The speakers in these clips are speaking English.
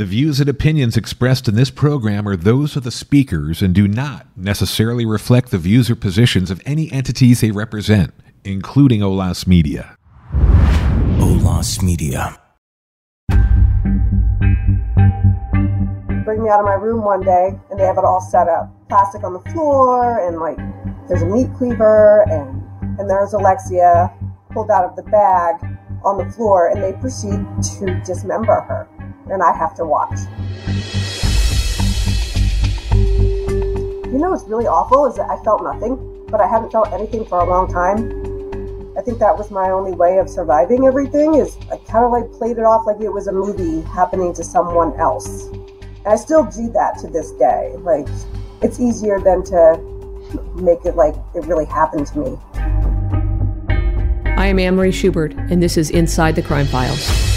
The views and opinions expressed in this program are those of the speakers and do not necessarily reflect the views or positions of any entities they represent, including OLAS Media. OLAS Media. Bring me out of my room one day, and they have it all set up. Plastic on the floor, and like there's a meat cleaver, and there's Alexia pulled out of the bag on the floor, and they proceed to dismember her. And I have to watch. You know what's really awful is that I felt nothing, but I haven't felt anything for a long time. I think that was my only way of surviving everything, is I kind of like played it off like it was a movie happening to someone else. And I still do that to this day. Like, it's easier than to make it like it really happened to me. I am Anne-Marie Schubert, and this is Inside the Crime Files.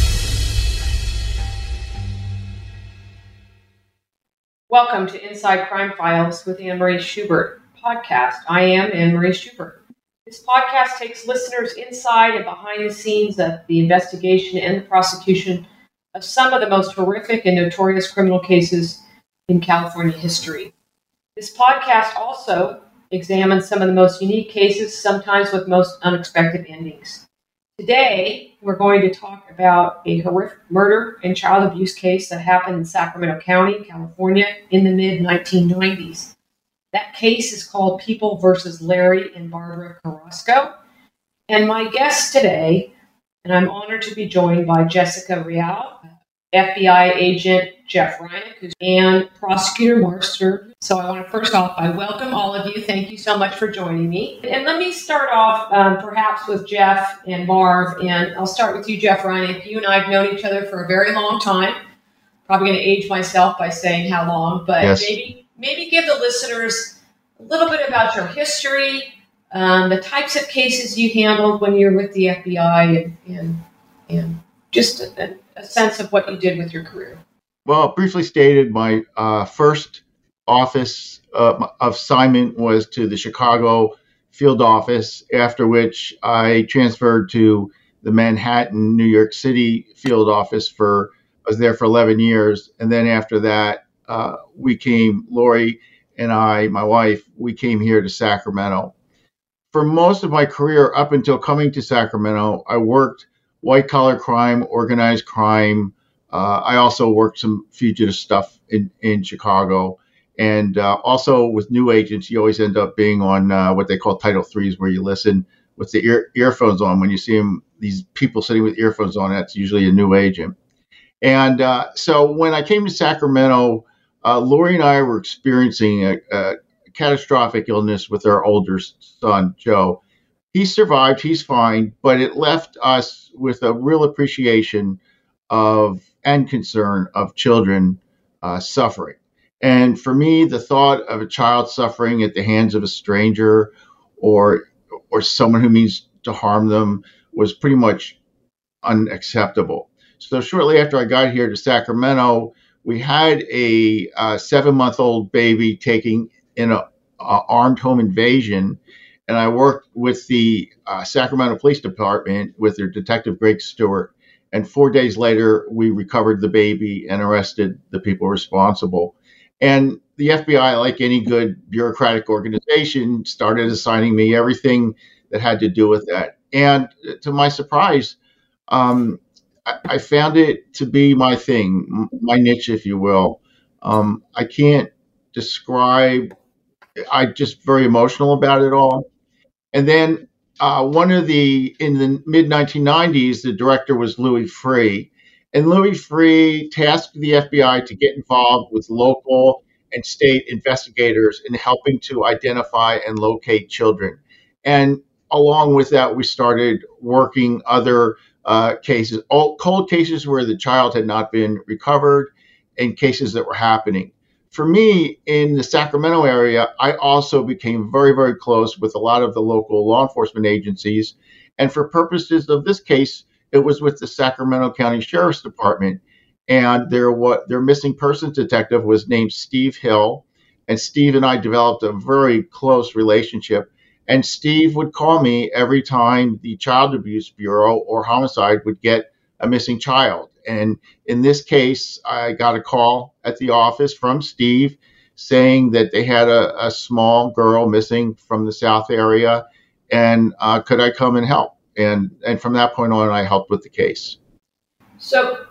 Welcome to Inside Crime Files with Anne-Marie Schubert podcast. I am Anne-Marie Schubert. This podcast takes listeners inside and behind the scenes of the investigation and the prosecution of some of the most horrific and notorious criminal cases in California history. This podcast also examines some of the most unique cases, sometimes with most unexpected endings. Today, we're going to talk about a horrific murder and child abuse case that happened in Sacramento County, California, in the mid-1990s. That case is called People versus Larry and Barbara Carrasco. And my guest today, and I'm honored to be joined by Jessica Reale, FBI agent Jeff Rinek, and prosecutor Marv Stern. So I want to first off, I welcome all of you. Thank you so much for joining me. And let me start off perhaps with Jeff and Marv. And I'll start with you, Jeff Rinek. You and I have known each other for a very long time. Probably going to age myself by saying how long, but yes. maybe give the listeners a little bit about your history, the types of cases you handled when you were with the FBI, and just a sense of what you did with your career. Well, briefly stated, my first office assignment was to the Chicago field office, after which I transferred to the Manhattan, New York City field office. I was there for 11 years. And then after that, Lori and I, my wife, we came here to Sacramento. For most of my career, up until coming to Sacramento, I worked white-collar crime, organized crime. I also worked some fugitive stuff in Chicago, and also with new agents, you always end up being on what they call Title IIIs, where you listen with the earphones on. When you see them, these people sitting with earphones on, that's usually a new agent. And so when I came to Sacramento, Lori and I were experiencing a catastrophic illness with our older son, Joe. He survived, he's fine, but it left us with a real appreciation and concern of children suffering. And for me, the thought of a child suffering at the hands of a stranger or someone who means to harm them was pretty much unacceptable. So shortly after I got here to Sacramento, we had a 7-month-old baby taken in an armed home invasion. And I worked with the Sacramento Police Department with their detective, Greg Stewart. And 4 days later, we recovered the baby and arrested the people responsible. And the FBI, like any good bureaucratic organization, started assigning me everything that had to do with that. And to my surprise, I found it to be my thing, my niche, if you will. I can't describe, I'm just very emotional about it all. And then in the mid-1990s, the director was Louis Freeh. And Louis Freeh tasked the FBI to get involved with local and state investigators in helping to identify and locate children. And along with that, we started working other cases, all cold cases where the child had not been recovered and cases that were happening. For me, in the Sacramento area, I also became very, very close with a lot of the local law enforcement agencies. And for purposes of this case, it was with the Sacramento County Sheriff's Department. And their missing persons detective was named Steve Hill. And Steve and I developed a very close relationship. And Steve would call me every time the Child Abuse Bureau or Homicide would get a missing child. And in this case, I got a call at the office from Steve saying that they had a small girl missing from the South area, and could I come and help? And from that point on, I helped with the case. So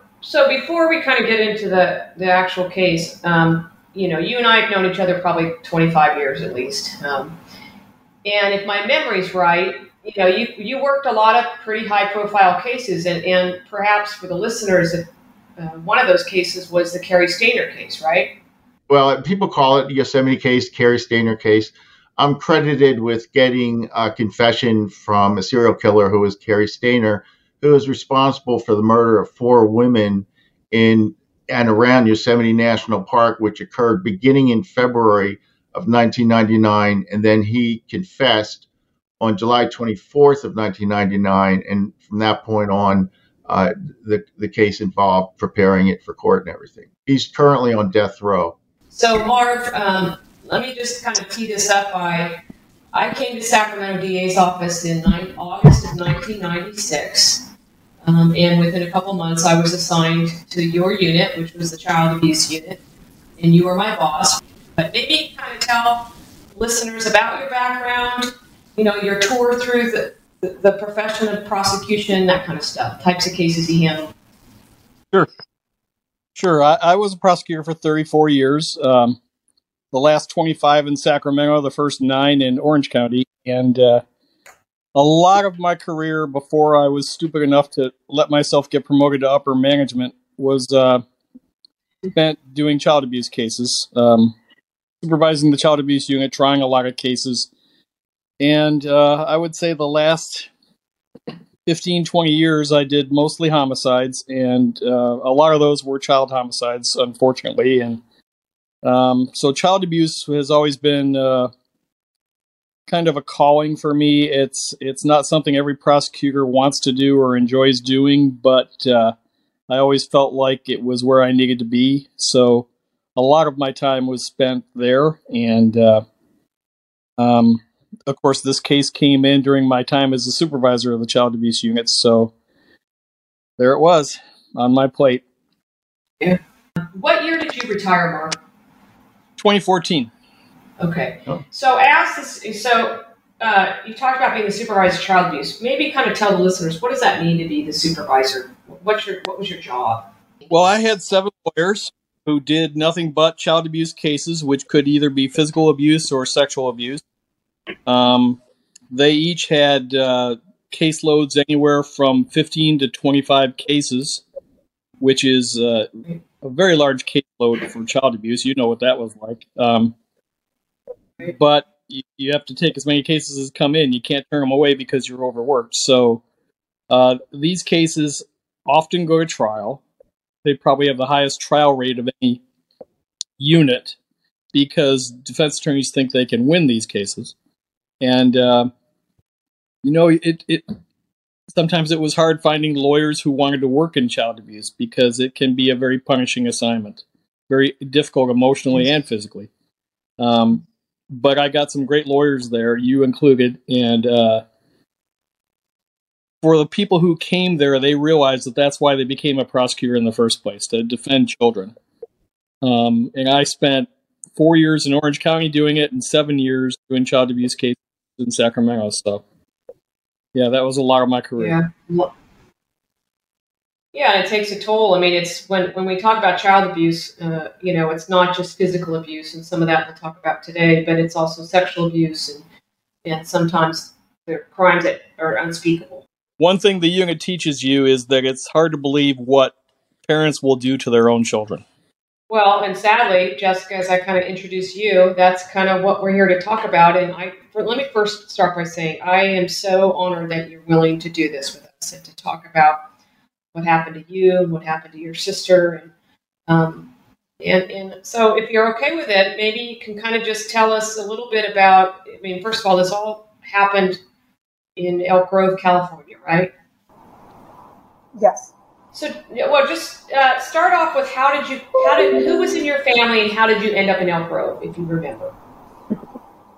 before we kind of get into the actual case, you know, you and I have known each other probably 25 years at least. And if my memory's right, you know, you worked a lot of pretty high-profile cases, and perhaps for the listeners, one of those cases was the Cary Stayner case, right? Well, people call it Yosemite case, Cary Stayner case. I'm credited with getting a confession from a serial killer who was Cary Stayner, who was responsible for the murder of 4 women in and around Yosemite National Park, which occurred beginning in February of 1999, and then he confessed on July 24th of 1999, and from that point on, the case involved preparing it for court and everything. He's currently on death row. So, Marv, let me just kind of tee this up by, I came to Sacramento DA's office in August of 1996, and within a couple months, I was assigned to your unit, which was the child abuse unit, and you were my boss. But maybe kind of tell listeners about your background, you know, your tour through the profession of prosecution, that kind of stuff, types of cases you handled. Sure. I was a prosecutor for 34 years, the last 25 in Sacramento, the first 9 in Orange County. And a lot of my career before I was stupid enough to let myself get promoted to upper management was spent doing child abuse cases. Supervising the child abuse unit, trying a lot of cases. And I would say the last 15, 20 years, I did mostly homicides, and a lot of those were child homicides, unfortunately. And so child abuse has always been kind of a calling for me. It's not something every prosecutor wants to do or enjoys doing, but I always felt like it was where I needed to be. So a lot of my time was spent there, and of course, this case came in during my time as a supervisor of the child abuse unit, so there it was on my plate. Yeah. What year did you retire, Mark? 2014. Okay. Oh. So, you talked about being the supervisor of child abuse. Maybe kind of tell the listeners, what does that mean to be the supervisor? What was your job? Well, I had 7 lawyers who did nothing but child abuse cases, which could either be physical abuse or sexual abuse. They each had caseloads anywhere from 15 to 25 cases, which is a very large caseload for child abuse. You know what that was like. But you have to take as many cases as come in. You can't turn them away because you're overworked. So these cases often go to trial. They probably have the highest trial rate of any unit because defense attorneys think they can win these cases. And, you know, sometimes it was hard finding lawyers who wanted to work in child abuse because it can be a very punishing assignment, very difficult emotionally and physically. But I got some great lawyers there, you included, and for the people who came there, they realized that that's why they became a prosecutor in the first place, to defend children. And I spent 4 years in Orange County doing it and 7 years doing child abuse cases in Sacramento. So, yeah, that was a lot of my career. Yeah, and it takes a toll. I mean, it's when we talk about child abuse, you know, it's not just physical abuse, and some of that we'll talk about today, but it's also sexual abuse, and sometimes there are crimes that are unspeakable. One thing the unit teaches you is that it's hard to believe what parents will do to their own children. Well, and sadly, Jessica, as I kind of introduced you, that's kind of what we're here to talk about. And let me first start by saying I am so honored that you're willing to do this with us and to talk about what happened to you and what happened to your sister. And so if you're okay with it, maybe you can kind of just tell us a little bit about, I mean, first of all, this all happened in Elk Grove, California, right? Yes. So, well, just start off with who was in your family, and how did you end up in Elk Grove, if you remember?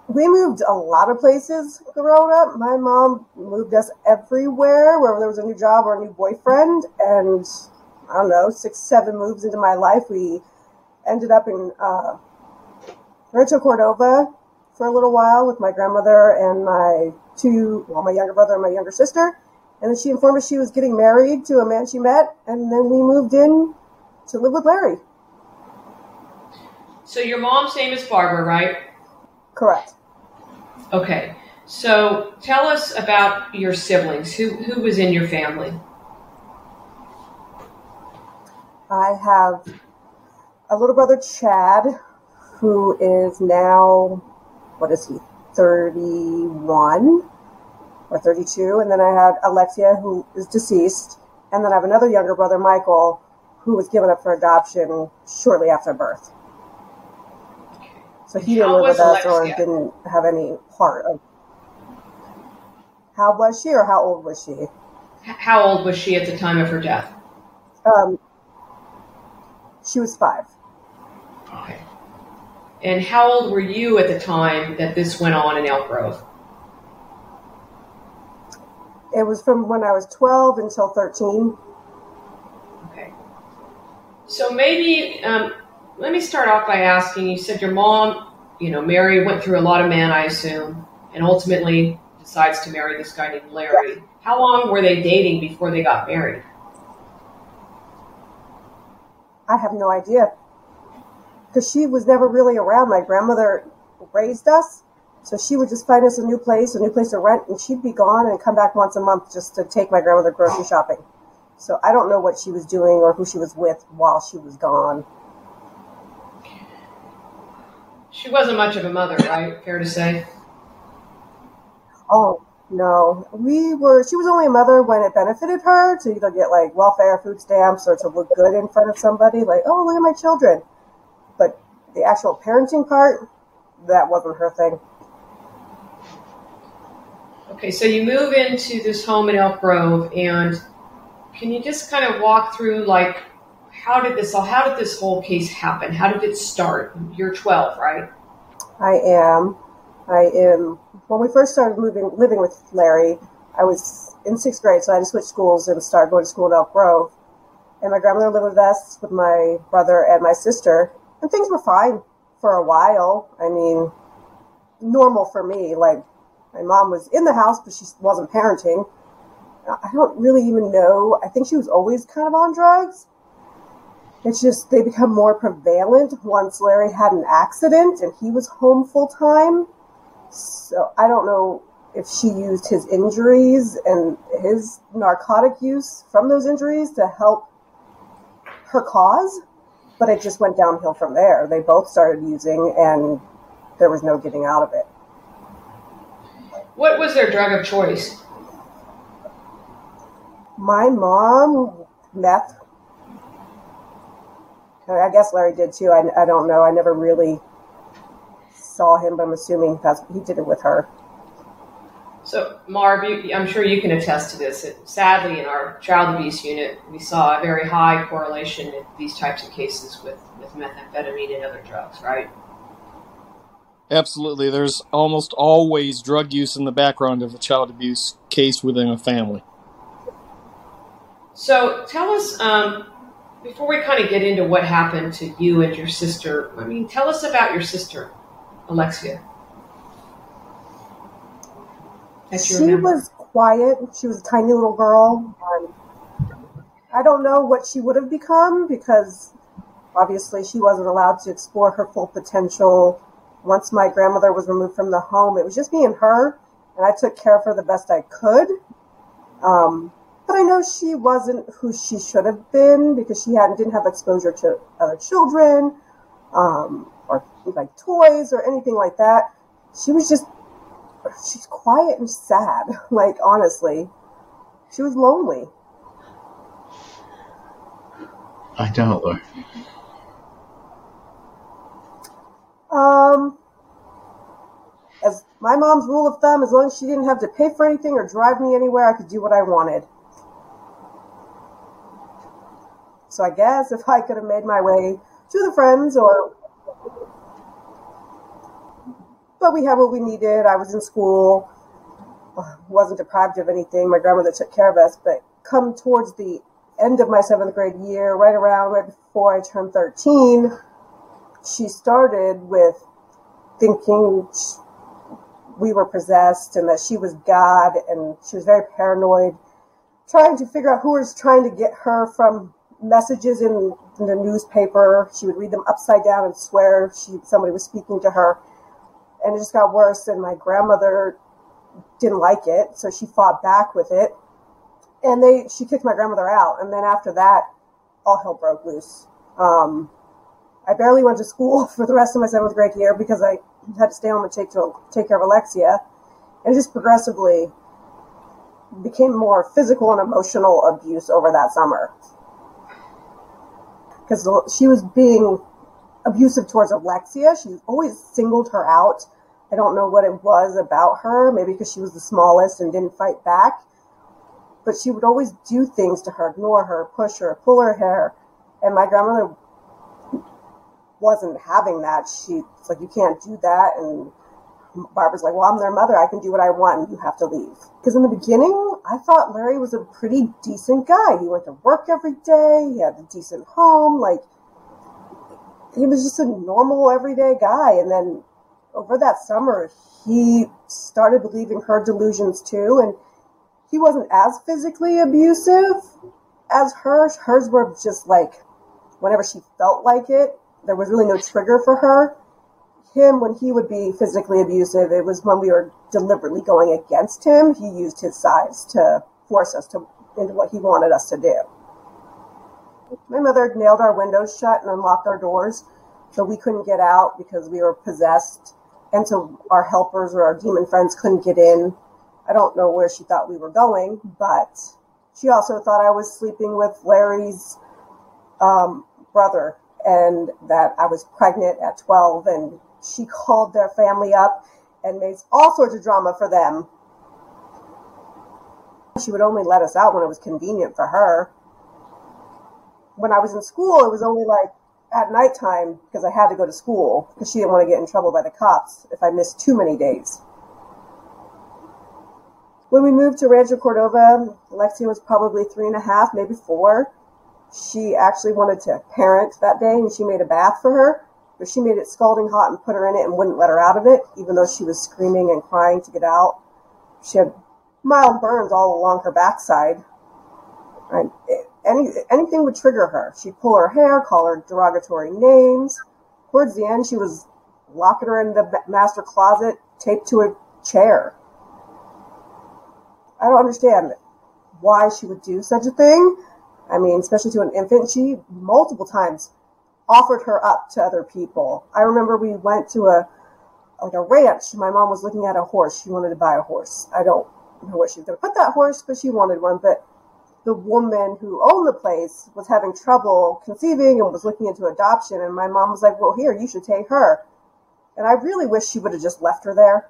We moved a lot of places growing up. My mom moved us everywhere, wherever there was a new job or a new boyfriend, and I don't know, 6, 7 moves into my life, we ended up in Rancho Cordova for a little while with my grandmother and my younger brother and my younger sister. And then she informed us she was getting married to a man she met, and then we moved in to live with Larry. So your mom's name is Barbara, right? Correct. Okay. So tell us about your siblings. Who was in your family? I have a little brother, Chad, who is now, what is he, 31 or 32. And then I had Alexia, who is deceased. And then I have another younger brother, Michael, who was given up for adoption shortly after birth. So he didn't live with us or didn't have any part of. How was she, or how old was she? How old was she at the time of her death? She was 5. Okay. And how old were you at the time that this went on in Elk Grove? It was from when I was 12 until 13. Okay. So maybe, let me start off by asking, you said your mom, Mary, went through a lot of men, I assume, and ultimately decides to marry this guy named Larry. How long were they dating before they got married? I have no idea, because she was never really around. My grandmother raised us, so she would just find us a new place to rent, and she'd be gone and come back once a month just to take my grandmother grocery shopping. So I don't know what she was doing or who she was with while she was gone. She wasn't much of a mother, right? Fair to say. Oh, no. She was only a mother when it benefited her to either get like welfare, food stamps, or to look good in front of somebody. Like, oh, look at my children. But the actual parenting part, that wasn't her thing. Okay, so you move into this home in Elk Grove, and can you just kind of walk through, like, how did this whole case happen? How did it start? You're 12, right? I am. When we first started living with Larry, I was in 6th grade, so I had to switch schools and start going to school in Elk Grove. And my grandmother lived with us, with my brother and my sister, and things were fine for a while. I mean, normal for me. Like, my mom was in the house, but she wasn't parenting. I don't really even know. I think she was always kind of on drugs. It's just they become more prevalent once Larry had an accident and he was home full time. So I don't know if she used his injuries and his narcotic use from those injuries to help her cause, but it just went downhill from there. They both started using, and there was no getting out of it. What was their drug of choice? My mom, meth. I guess Larry did too. I don't know. I never really saw him, but I'm assuming he did it with her. So, Marv, I'm sure you can attest to this. Sadly, in our child abuse unit, we saw a very high correlation in these types of cases with methamphetamine and other drugs, right? Absolutely. There's almost always drug use in the background of a child abuse case within a family. So, tell us... before we kind of get into what happened to you and your sister, tell us about your sister, Alexia. She was quiet. She was a tiny little girl. I don't know what she would have become, because obviously she wasn't allowed to explore her full potential. Once my grandmother was removed from the home, it was just me and her, and I took care of her the best I could. But I know she wasn't who she should have been, because she didn't have exposure to other children, or like toys or anything like that. She was she's quiet and sad. Like, honestly, she was lonely. I doubt her. As my mom's rule of thumb, as long as she didn't have to pay for anything or drive me anywhere, I could do what I wanted. So I guess if I could have made my way to the friends but we had what we needed. I was in school, wasn't deprived of anything. My grandmother took care of us, but come towards the end of my 7th grade year, right before I turned 13, she started with thinking we were possessed and that she was God, and she was very paranoid, trying to figure out who was trying to get her from messages in the newspaper. She would read them upside down and swear somebody was speaking to her. And it just got worse, and my grandmother didn't like it, so she fought back with it. And she kicked my grandmother out, and then after that, all hell broke loose. I barely went to school for the rest of my 7th grade year because I had to stay home and take care of Alexia. And it just progressively became more physical and emotional abuse over that summer, because she was being abusive towards Alexia. She always singled her out. I don't know what it was about her, maybe because she was the smallest and didn't fight back, but she would always do things to her, ignore her, push her, pull her hair. And my grandmother wasn't having that. She was like, you can't do that. And Barbara's like, well, I'm their mother. I can do what I want, and you have to leave. Because in the beginning, I thought Larry was a pretty decent guy. He went to work every day. He had a decent home. Like, he was just a normal everyday guy. And then over that summer, he started believing her delusions too. And he wasn't as physically abusive as hers. Hers were just like, whenever she felt like it, there was really no trigger for her. Him, when he would be physically abusive, it was when we were deliberately going against him. He used his size to force us into what he wanted us to do. My mother nailed our windows shut and unlocked our doors, so we couldn't get out because we were possessed, and so our helpers or our demon friends couldn't get in. I don't know where she thought we were going, but she also thought I was sleeping with Larry's brother, and that I was pregnant at 12, and she called their family up and made all sorts of drama for them. She would only let us out when it was convenient for her. When I was in school, it was only like at nighttime because I had to go to school, because she didn't want to get in trouble by the cops if I missed too many days. When we moved to Rancho Cordova, Alexia was probably 3 and a half, maybe 4. She actually wanted to parent that day, and she made a bath for her, but she made it scalding hot and put her in it and wouldn't let her out of it, even though she was screaming and crying to get out. She had mild burns all along her backside. And anything would trigger her. She'd pull her hair, call her derogatory names. Towards the end, she was locking her in the master closet, taped to a chair. I don't understand why she would do such a thing. I mean, especially to an infant. She multiple times offered her up to other people. I remember we went to a ranch. My mom was looking at a horse. She wanted to buy a horse. I don't know what she was going to put that horse, but she wanted one. But the woman who owned the place was having trouble conceiving and was looking into adoption. And my mom was like, well, here, you should take her. And I really wish she would have just left her there.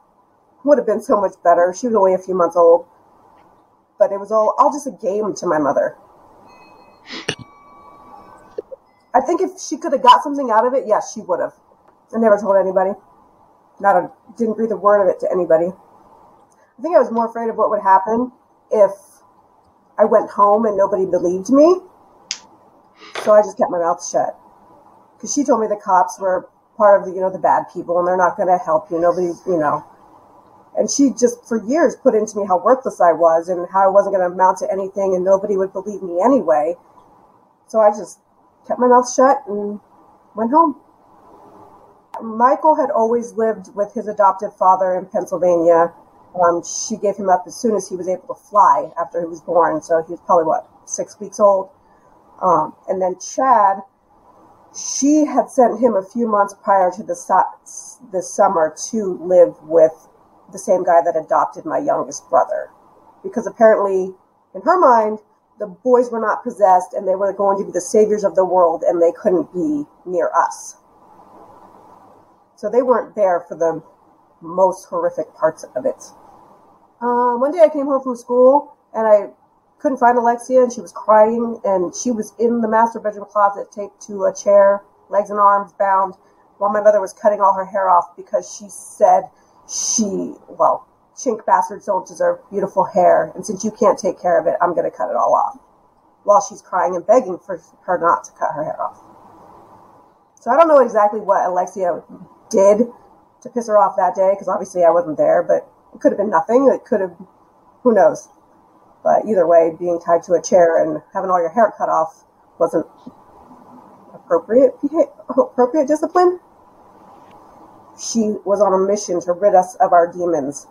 Would have been so much better. She was only a few months old. But it was all just a game to my mother. I think if she could have got something out of it, yes, she would have. I never told anybody. Didn't breathe a word of it to anybody. I think I was more afraid of what would happen if I went home and nobody believed me. So I just kept my mouth shut. Because she told me the cops were part of the, the bad people, and they're not going to help you. Nobody, And she just, for years, put into me how worthless I was and how I wasn't going to amount to anything, and nobody would believe me anyway. So I just kept my mouth shut and went home. Michael had always lived with his adoptive father in Pennsylvania. She gave him up as soon as he was able to fly after he was born. So he was probably, 6 weeks old. And then Chad, she had sent him a few months prior to the summer to live with the same guy that adopted my youngest brother, because apparently in her mind the boys were not possessed and they were going to be the saviors of the world, and they couldn't be near us, so they weren't there for the most horrific parts of it. One day I came home from school and I couldn't find Alexia, and she was crying, and she was in the master bedroom closet taped to a chair, legs and arms bound, while my mother was cutting all her hair off because she said chink bastards don't deserve beautiful hair, and since you can't take care of it, I'm going to cut it all off. while she's crying and begging for her not to cut her hair off. So I don't know exactly what Alexia did to piss her off that day, because obviously I wasn't there, but it could have been nothing. It could have, who knows? But either way, being tied to a chair and having all your hair cut off wasn't appropriate discipline. She was on a mission to rid us of our demons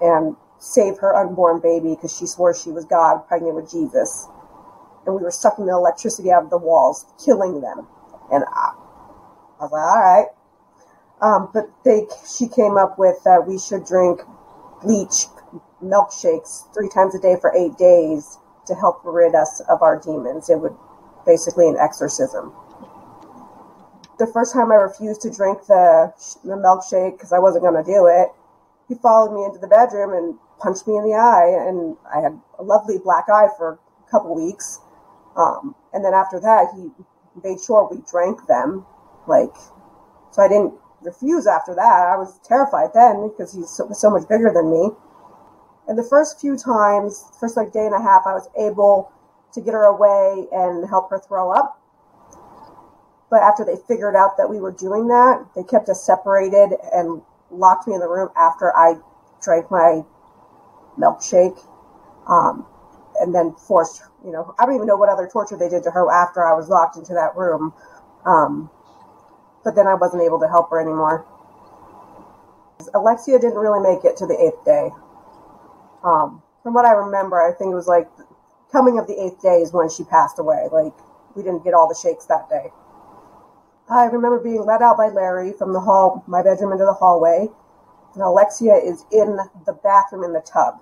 and save her unborn baby, because she swore she was God pregnant with Jesus. And we were sucking the electricity out of the walls, killing them. And I was like, all right. But she came up with we should drink bleach milkshakes 3 times a day for 8 days to help rid us of our demons. It would basically an exorcism. The first time I refused to drink the milkshake because I wasn't going to do it, he followed me into the bedroom and punched me in the eye, and I had a lovely black eye for a couple weeks. And then after that, he made sure we drank them. So I didn't refuse after that. I was terrified then because he's so much bigger than me. And the first few times, day and a half, I was able to get her away and help her throw up. But after they figured out that we were doing that, they kept us separated and locked me in the room after I drank my milkshake, and then forced, I don't even know what other torture they did to her after I was locked into that room. But then I wasn't able to help her anymore. Alexia didn't really make it to the 8th day. From what I remember, I think it was coming of the 8th day is when she passed away. We didn't get all the shakes that day. I remember being led out by Larry from the hall, my bedroom, into the hallway. And Alexia is in the bathroom in the tub.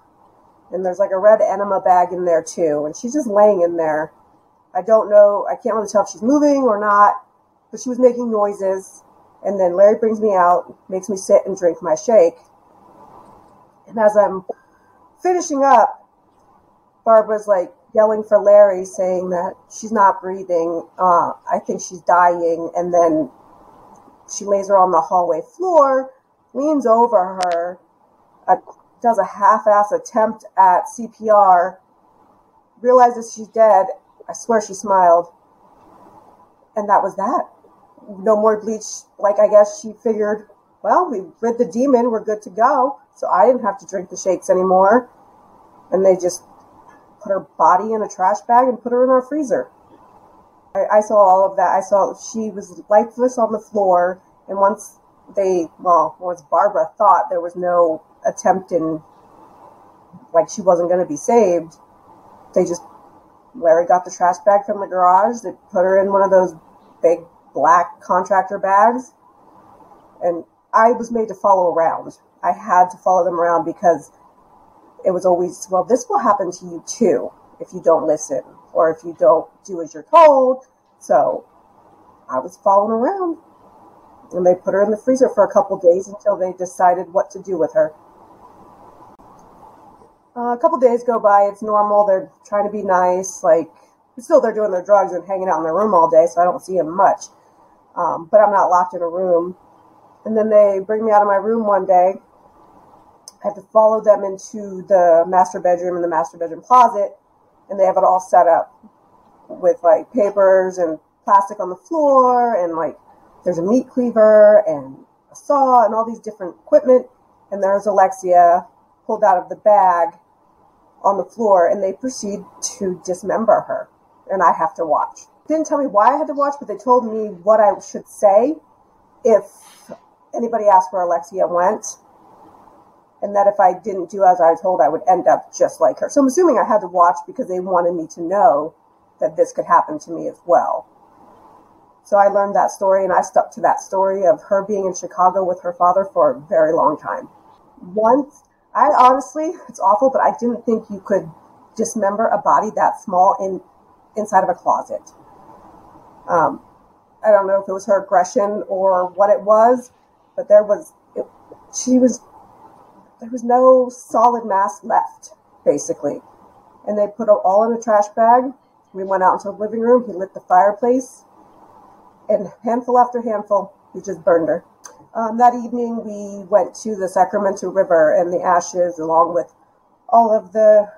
And there's a red enema bag in there too. And she's just laying in there. I don't know. I can't really tell if she's moving or not. But she was making noises. And then Larry brings me out, makes me sit and drink my shake. And as I'm finishing up, Barbara's yelling for Larry, saying that she's not breathing. I think she's dying. And then she lays her on the hallway floor, leans over her, does a half-ass attempt at CPR, realizes she's dead. I swear she smiled. And that was that. No more bleach. I guess she figured, well, we rid the demon. We're good to go. So I didn't have to drink the shakes anymore. And they just put her body in a trash bag and put her in our freezer. I saw all of that. I saw she was lifeless on the floor. And once Barbara thought there was no attempt in, she wasn't going to be saved, Larry got the trash bag from the garage. They put her in one of those big black contractor bags. And I was made to follow around. I had to follow them around because it was always, well, this will happen to you too if you don't listen or if you don't do as you're told. So I was following around, and they put her in the freezer for a couple days until they decided what to do with her. A couple days go by. It's normal. They're trying to be nice. They're doing their drugs and hanging out in their room all day, so I don't see them much. But I'm not locked in a room. And then they bring me out of my room one day. I had to follow them into the master bedroom and the master bedroom closet, and they have it all set up with papers and plastic on the floor, and there's a meat cleaver and a saw and all these different equipment, and there's Alexia pulled out of the bag on the floor, and they proceed to dismember her, and I have to watch. They didn't tell me why I had to watch, but they told me what I should say if anybody asked where Alexia went. And that if I didn't do as I was told, I would end up just like her. So I'm assuming I had to watch because they wanted me to know that this could happen to me as well. So I learned that story, and I stuck to that story of her being in Chicago with her father for a very long time. Once, I honestly, it's awful, but I didn't think you could dismember a body that small inside of a closet. I don't know if it was her aggression or what it was, but there was no solid mass left, basically. And they put it all in a trash bag. We went out into the living room. He lit the fireplace. And handful after handful, he just burned her. That evening, we went to the Sacramento River, and the ashes, along with all of the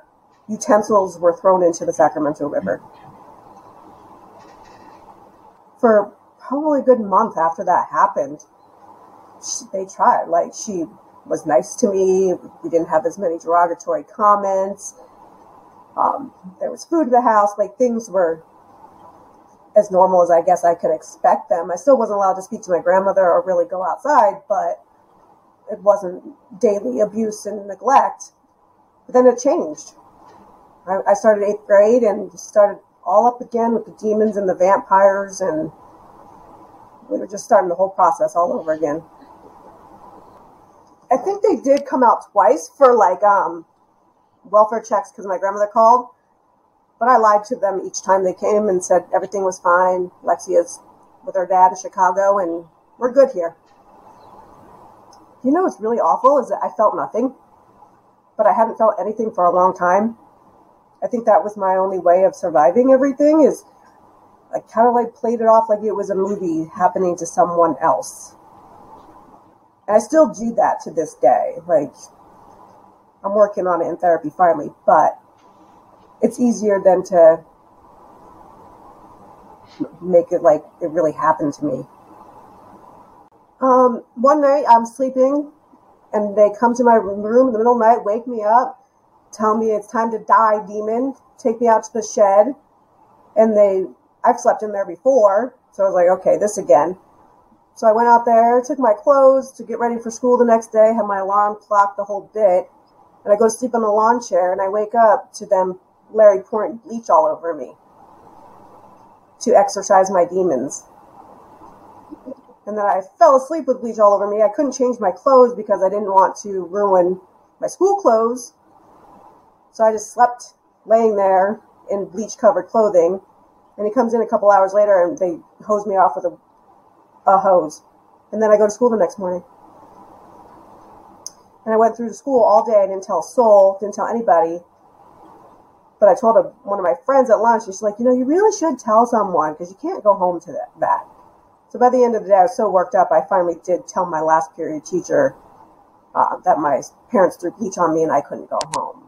utensils were thrown into the Sacramento River. For probably a good month after that happened, they tried. Like, she was nice to me. We didn't have as many derogatory comments. There was food in the house. Like, things were as normal as I guess I could expect them. I still wasn't allowed to speak to my grandmother or really go outside, but it wasn't daily abuse and neglect. But then it changed. I started 8th grade and started all up again with the demons and the vampires, and we were just starting the whole process all over again. I think they did come out twice for like welfare checks because my grandmother called, but I lied to them each time they came and said everything was fine. Alexia's with her dad in Chicago and we're good here. You know what's really awful is that I felt nothing, but I haven't felt anything for a long time. I think that was my only way of surviving everything, is I kind of like played it off like it was a movie happening to someone else. And I still do that to this day. Like, I'm working on it in therapy finally, but it's easier than to make it like it really happened to me. One night I'm sleeping and they come to my room in the middle of the night, wake me up, tell me it's time to die, demon, take me out to the shed. And I've slept in there before, so I was like, okay, this again. So I went out there, took my clothes to get ready for school the next day, had my alarm clock the whole bit, and I go to sleep on a lawn chair, and I wake up to them, Larry pouring bleach all over me to exorcise my demons. And then I fell asleep with bleach all over me. I couldn't change my clothes because I didn't want to ruin my school clothes. So I just slept laying there in bleach-covered clothing. And he comes in a couple hours later, and they hose me off with a hose. And then I go to school the next morning. And I went through school all day. I didn't tell a soul, didn't tell anybody. But I told one of my friends at lunch, and she's like, you know, you really should tell someone because you can't go home to that. So by the end of the day, I was so worked up, I finally did tell my last period teacher that my parents threw bleach on me and I couldn't go home.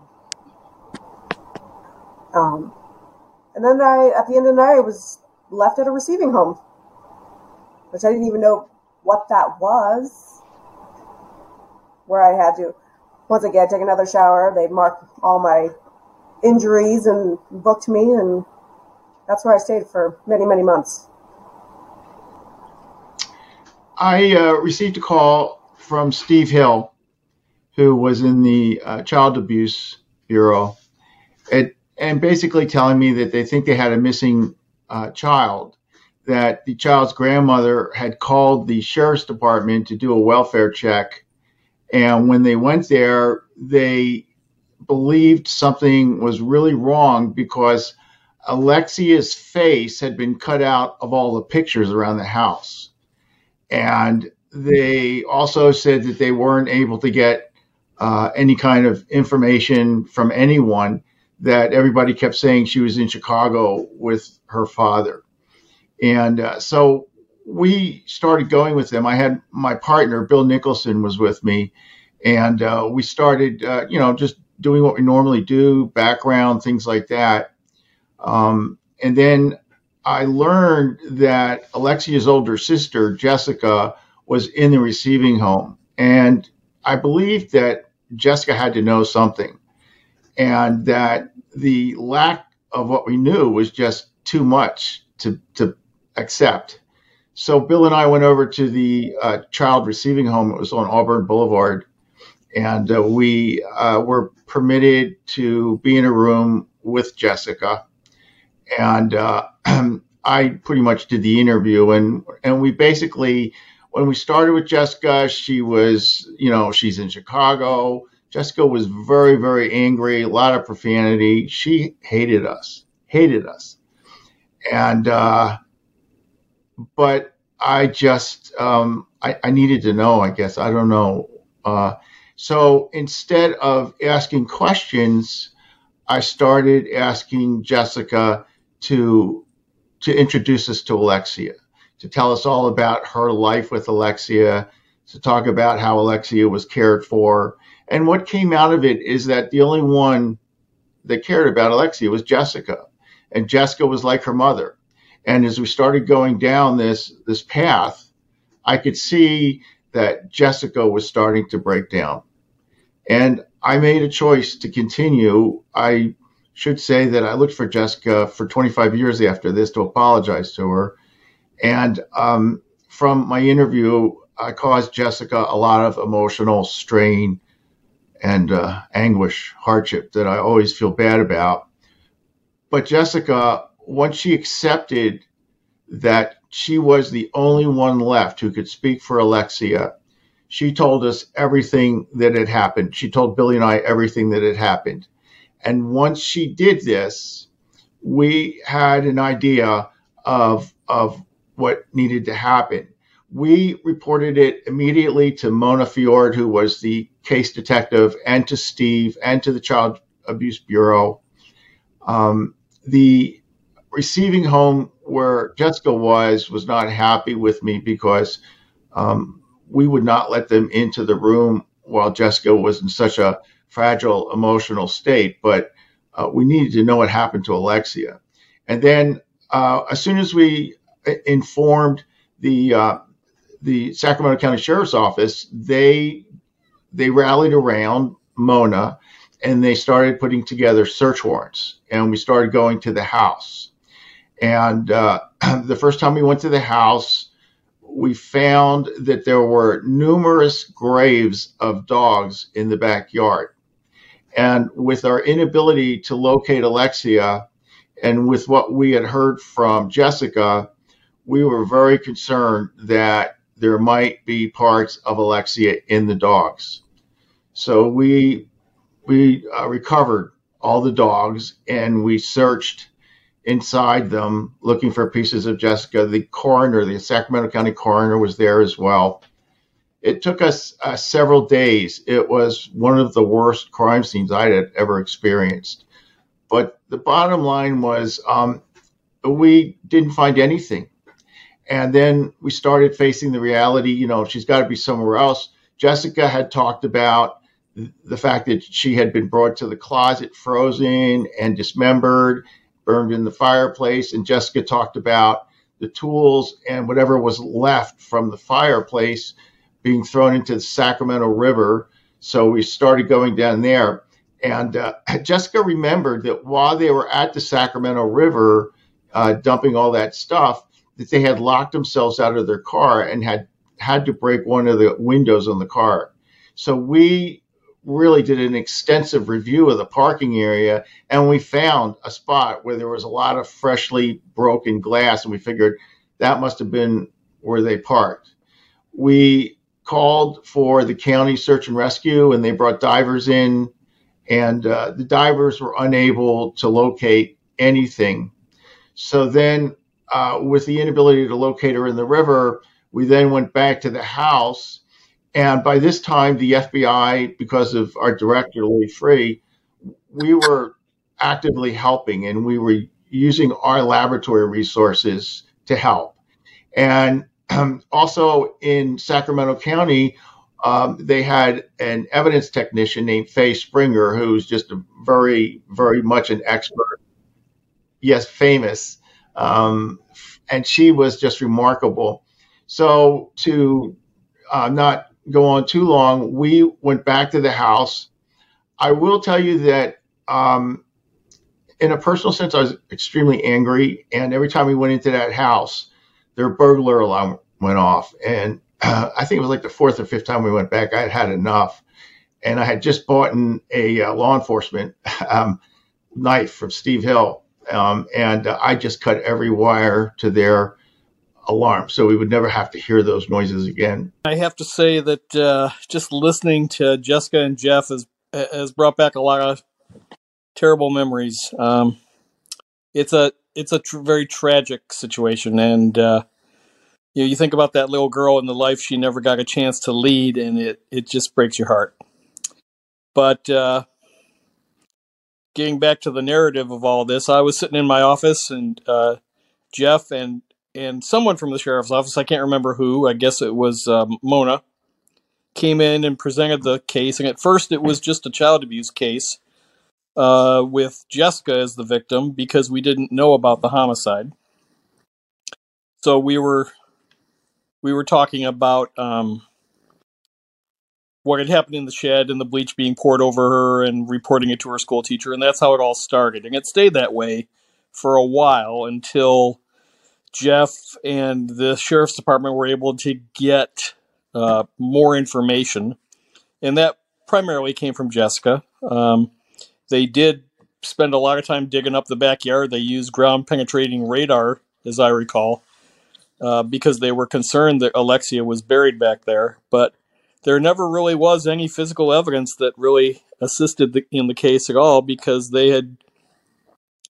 And then at the end of the night, I was left at a receiving home, which I didn't even know what that was, where I had to, once again, take another shower. They marked all my injuries and booked me, and that's where I stayed for many, many months. I received a call from Steve Hill, who was in the Child Abuse Bureau, and basically telling me that they think they had a missing child, that the child's grandmother had called the sheriff's department to do a welfare check. And when they went there, they believed something was really wrong because Alexia's face had been cut out of all the pictures around the house. And they also said that they weren't able to get any kind of information from anyone, that everybody kept saying she was in Chicago with her father. And so we started going with them. I had my partner, Bill Nicholson, was with me. And we started, just doing what we normally do, background, things like that. And then I learned that Alexia's older sister, Jessica, was in the receiving home. And I believed that Jessica had to know something, and that the lack of what we knew was just too much to accept. So Bill and I went over to the child receiving home. It was on Auburn Boulevard. And we were permitted to be in a room with Jessica. And I pretty much did the interview, and we basically, when we started with Jessica, she was, she's in Chicago. Jessica was very, very angry, a lot of profanity. She hated us. And, but I just, I needed to know, I guess, I don't know. So instead of asking questions, I started asking Jessica to introduce us to Alexia, to tell us all about her life with Alexia, to talk about how Alexia was cared for. And what came out of it is that the only one that cared about Alexia was Jessica, and Jessica was like her mother. And as we started going down this path, I could see that Jessica was starting to break down. And I made a choice to continue. I should say that I looked for Jessica for 25 years after this to apologize to her. And from my interview, I caused Jessica a lot of emotional strain and anguish, hardship that I always feel bad about. But Jessica, once she accepted that she was the only one left who could speak for Alexia, she told us everything that had happened. She told Billy and I everything that had happened. And once she did this, we had an idea of what needed to happen. We reported it immediately to Mona Fiord, who was the case detective, and to Steve, and to the Child Abuse Bureau. The receiving home where Jessica was not happy with me because we would not let them into the room while Jessica was in such a fragile emotional state, but we needed to know what happened to Alexia. And then as soon as we informed the Sacramento County Sheriff's Office, they rallied around Mona and they started putting together search warrants, and we started going to the house. And the first time we went to the house, we found that there were numerous graves of dogs in the backyard. And with our inability to locate Alexia and with what we had heard from Jessica, we were very concerned that there might be parts of Alexia in the dogs. So we recovered all the dogs, and we searched inside them looking for pieces of Jessica. The coroner, the Sacramento County coroner, was there as well. It took us several days. It was one of the worst crime scenes I had ever experienced. But the bottom line was we didn't find anything. And then we started facing the reality, you know, she's got to be somewhere else. Jessica had talked about the fact that she had been brought to the closet, frozen and dismembered, burned in the fireplace. And Jessica talked about the tools and whatever was left from the fireplace being thrown into the Sacramento River. So we started going down there. And Jessica remembered that while they were at the Sacramento River dumping all that stuff, that they had locked themselves out of their car and had to break one of the windows on the car. So we really did an extensive review of the parking area, and we found a spot where there was a lot of freshly broken glass, and we figured that must have been where they parked. We called for the county search and rescue, and they brought divers in, and the divers were unable to locate anything. So then with the inability to locate her in the river, we then went back to the house. And by this time, the FBI, because of our director, Louis Freeh, we were actively helping, and we were using our laboratory resources to help. And also in Sacramento County, they had an evidence technician named Faye Springer, who's just a very, very much an expert. Yes, famous. And she was just remarkable. So to not go on too long, we went back to the house. I will tell you that in a personal sense, I was extremely angry. And every time we went into that house, their burglar alarm went off. And I think it was like the fourth or fifth time we went back, I had had enough. And I had just bought a law enforcement knife from Steve Hill. And I just cut every wire to their alarm, so we would never have to hear those noises again. I have to say that just listening to Jessica and Jeff has brought back a lot of terrible memories. It's a very tragic situation, and you know, you think about that little girl and the life she never got a chance to lead, and it just breaks your heart. But getting back to the narrative of all this, I was sitting in my office, and Jeff and someone from the sheriff's office, I can't remember who, I guess it was Mona, came in and presented the case. And at first it was just a child abuse case. with Jessica as the victim because we didn't know about the homicide. So we were talking about what had happened in the shed and the bleach being poured over her and reporting it to her school teacher. And that's how it all started. And it stayed that way for a while until Jeff and the sheriff's department were able to get more information. And that primarily came from Jessica. They did spend a lot of time digging up the backyard. They used ground penetrating radar, as I recall, because they were concerned that Alexia was buried back there. But there never really was any physical evidence that really assisted in the case at all because they had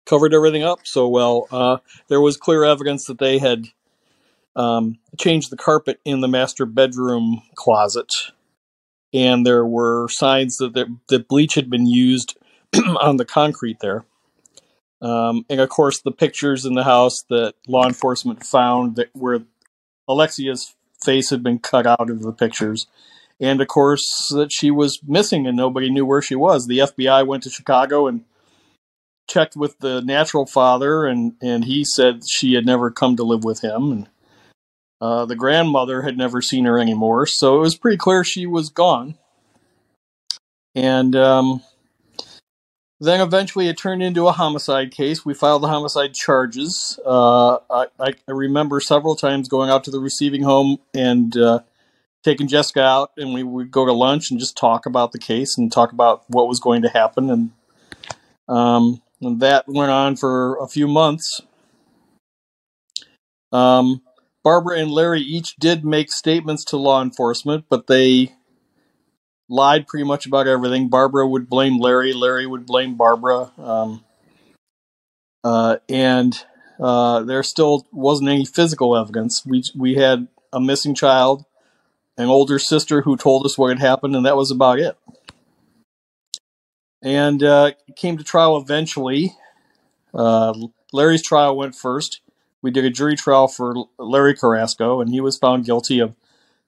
covered everything up so well. There was clear evidence that they had changed the carpet in the master bedroom closet. And there were signs that the bleach had been used on the concrete there. And, of course, the pictures in the house that law enforcement found that were Alexia's face had been cut out of the pictures. And, of course, that she was missing and nobody knew where she was. The FBI went to Chicago and checked with the natural father, and he said she had never come to live with him. And the grandmother had never seen her anymore. So it was pretty clear she was gone. And then eventually it turned into a homicide case. We filed the homicide charges. I remember several times going out to the receiving home and taking Jessica out, and we would go to lunch and just talk about the case and talk about what was going to happen. And that went on for a few months. Barbara and Larry each did make statements to law enforcement, but they lied pretty much about everything. Barbara would blame Larry. Larry would blame Barbara. There still wasn't any physical evidence. We had a missing child, an older sister who told us what had happened, and that was about it. And it came to trial eventually. Larry's trial went first. We did a jury trial for Larry Carrasco, and he was found guilty of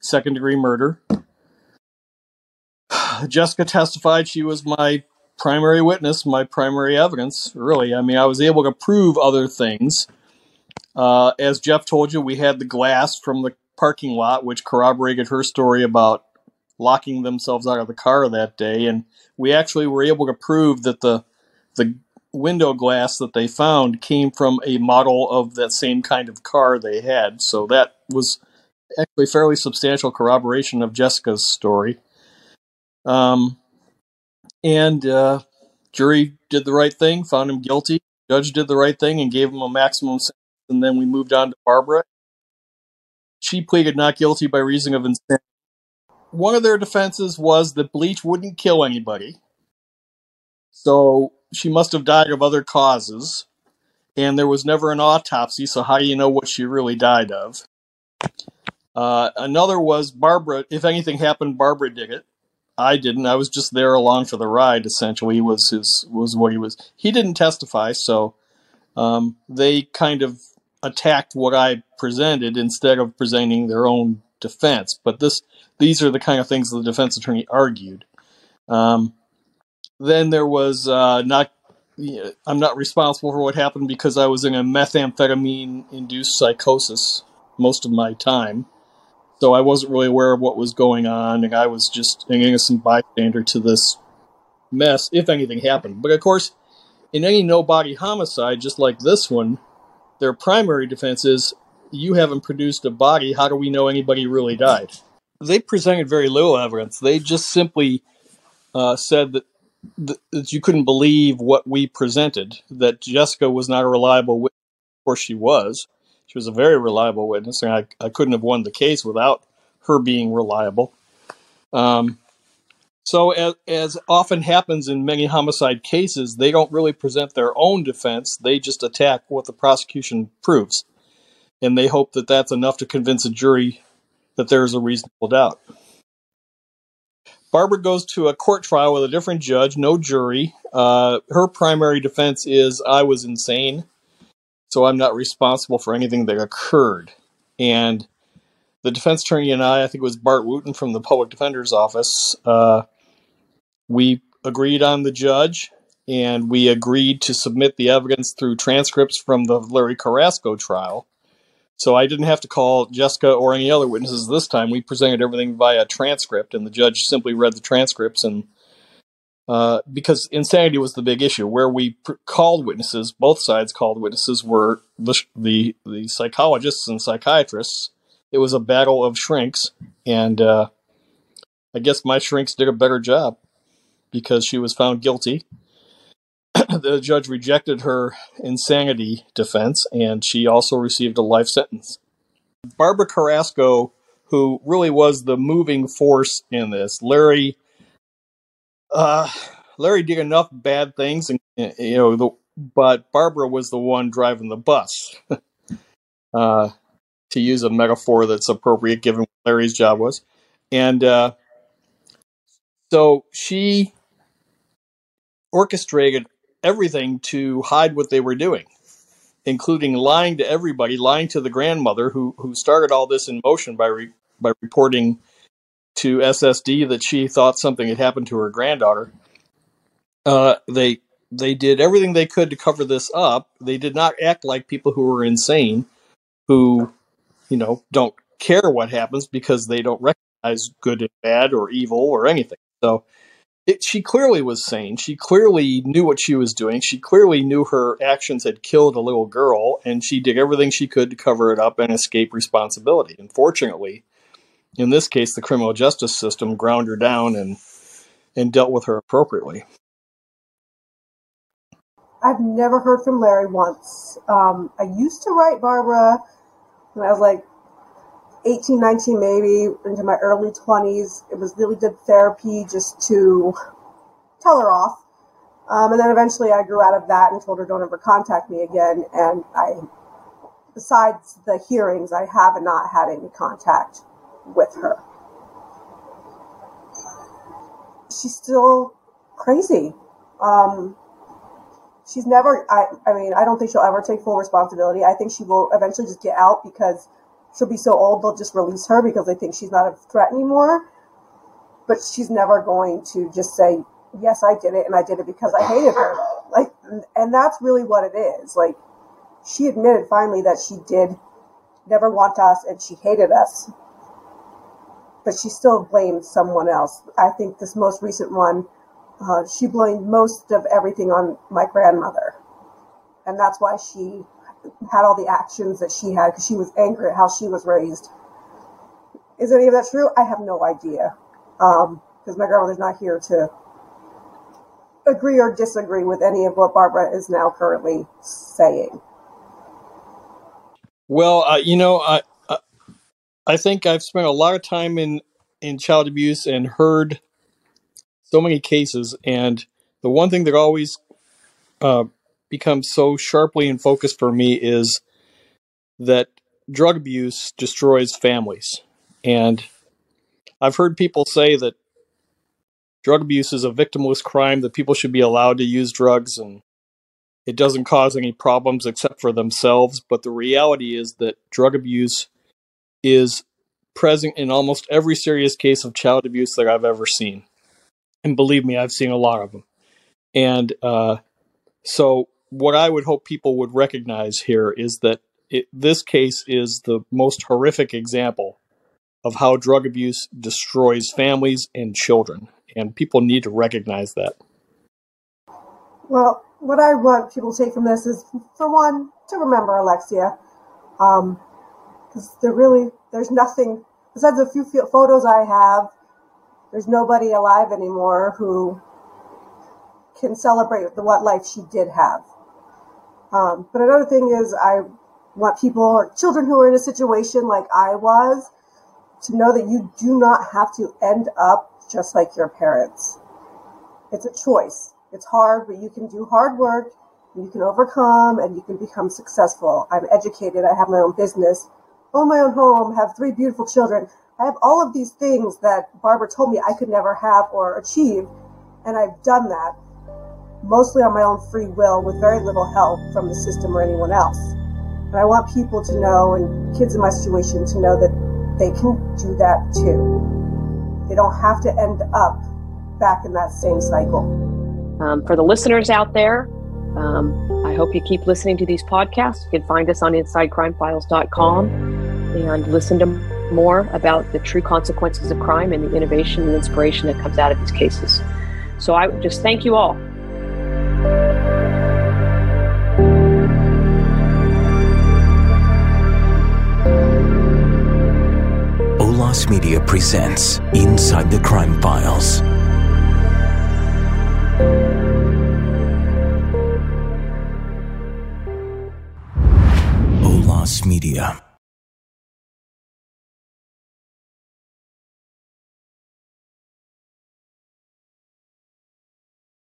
second-degree murder. Jessica testified. She was my primary witness, my primary evidence, really. I mean, I was able to prove other things. As Jeff told you, we had the glass from the parking lot, which corroborated her story about locking themselves out of the car that day. And we actually were able to prove that the window glass that they found came from a model of that same kind of car they had. So that was actually fairly substantial corroboration of Jessica's story. Jury did the right thing, found him guilty. Judge did the right thing and gave him a maximum sentence. And then we moved on to Barbara. She pleaded not guilty by reason of insanity. One of their defenses was that bleach wouldn't kill anybody. So she must have died of other causes, and there was never an autopsy, so how do you know what she really died of? Another was Barbara, if anything happened, Barbara did it. I didn't. I was just there along for the ride, essentially, was what he was. He didn't testify, so they kind of attacked what I presented instead of presenting their own defense. But these are the kind of things the defense attorney argued. Then there was I'm not responsible for what happened because I was in a methamphetamine-induced psychosis most of my time. So I wasn't really aware of what was going on, and I was just an innocent bystander to this mess, if anything happened. But, of course, in any no-body homicide, just like this one, their primary defense is, you haven't produced a body, how do we know anybody really died? They presented very little evidence. They just simply said that you couldn't believe what we presented, that Jessica was not a reliable witness. Of course she was. She was a very reliable witness, and I couldn't have won the case without her being reliable. So as often happens in many homicide cases, they don't really present their own defense. They just attack what the prosecution proves, and they hope that that's enough to convince a jury that there is a reasonable doubt. Barbara goes to a court trial with a different judge, no jury. Her primary defense is, I was insane, so I'm not responsible for anything that occurred. And the defense attorney and I think it was Bart Wooten from the public defender's office, we agreed on the judge, and we agreed to submit the evidence through transcripts from the Larry Carrasco trial. So I didn't have to call Jessica or any other witnesses this time. We presented everything via transcript, and the judge simply read the transcripts. And because insanity was the big issue, where we called witnesses, both sides called witnesses, were the psychologists and psychiatrists. It was a battle of shrinks, and I guess my shrinks did a better job because she was found guilty. The judge rejected her insanity defense, and she also received a life sentence. Barbara Carrasco, who really was the moving force in this, Larry did enough bad things, and but Barbara was the one driving the bus. To use a metaphor that's appropriate given what Larry's job was, and so she orchestrated everything to hide what they were doing, including lying to everybody, lying to the grandmother who started all this in motion by reporting to SSD that she thought something had happened to her granddaughter. They did everything they could to cover this up. They did not act like people who were insane, who, don't care what happens because they don't recognize good and bad or evil or anything. So she clearly was sane. She clearly knew what she was doing. She clearly knew her actions had killed a little girl, and she did everything she could to cover it up and escape responsibility. Unfortunately, in this case, the criminal justice system ground her down and dealt with her appropriately. I've never heard from Larry once. I used to write Barbara when I was like 18, 19, maybe into my early 20s. It was really good therapy just to tell her off. And then eventually I grew out of that and told her, don't ever contact me again. And besides the hearings, I have not had any contact with her. She's still crazy. She's never, I don't think she'll ever take full responsibility. I think she will eventually just get out because she'll be so old, they'll just release her because they think she's not a threat anymore. But she's never going to just say, yes, I did it, and I did it because I hated her. And that's really what it is. She admitted finally that she did never want us and she hated us. But she still blamed someone else. I think this most recent one, she blamed most of everything on my grandmother. And that's why she had all the actions that she had, because she was angry at how she was raised. Is any of that true? I have no idea, because my grandmother's not here to agree or disagree with any of what Barbara is now currently saying. Well, I think I've spent a lot of time in child abuse and heard so many cases, and the one thing that always becomes so sharply in focus for me is that drug abuse destroys families. And I've heard people say that drug abuse is a victimless crime, that people should be allowed to use drugs and it doesn't cause any problems except for themselves. But the reality is that drug abuse is present in almost every serious case of child abuse that I've ever seen. And believe me, I've seen a lot of them. And so what I would hope people would recognize here is that this case is the most horrific example of how drug abuse destroys families and children. And people need to recognize that. Well, what I want people to take from this is, for one, to remember Alexia. Because there's nothing, besides a few photos I have, there's nobody alive anymore who can celebrate what life she did have. But another thing is I want people or children who are in a situation like I was to know that you do not have to end up just like your parents. It's a choice. It's hard, but you can do hard work, and you can overcome, and you can become successful. I'm educated. I have my own business, own my own home, have 3 beautiful children. I have all of these things that Barbara told me I could never have or achieve, and I've done that. Mostly on my own free will with very little help from the system or anyone else. And I want people to know, and kids in my situation to know, that they can do that too. They don't have to end up back in that same cycle. For the listeners out there, I hope you keep listening to these podcasts. You can find us on InsideCrimeFiles.com and listen to more about the true consequences of crime and the innovation and inspiration that comes out of these cases. So I just thank you all. OLAS Media presents Inside the Crime Files. OLAS Media.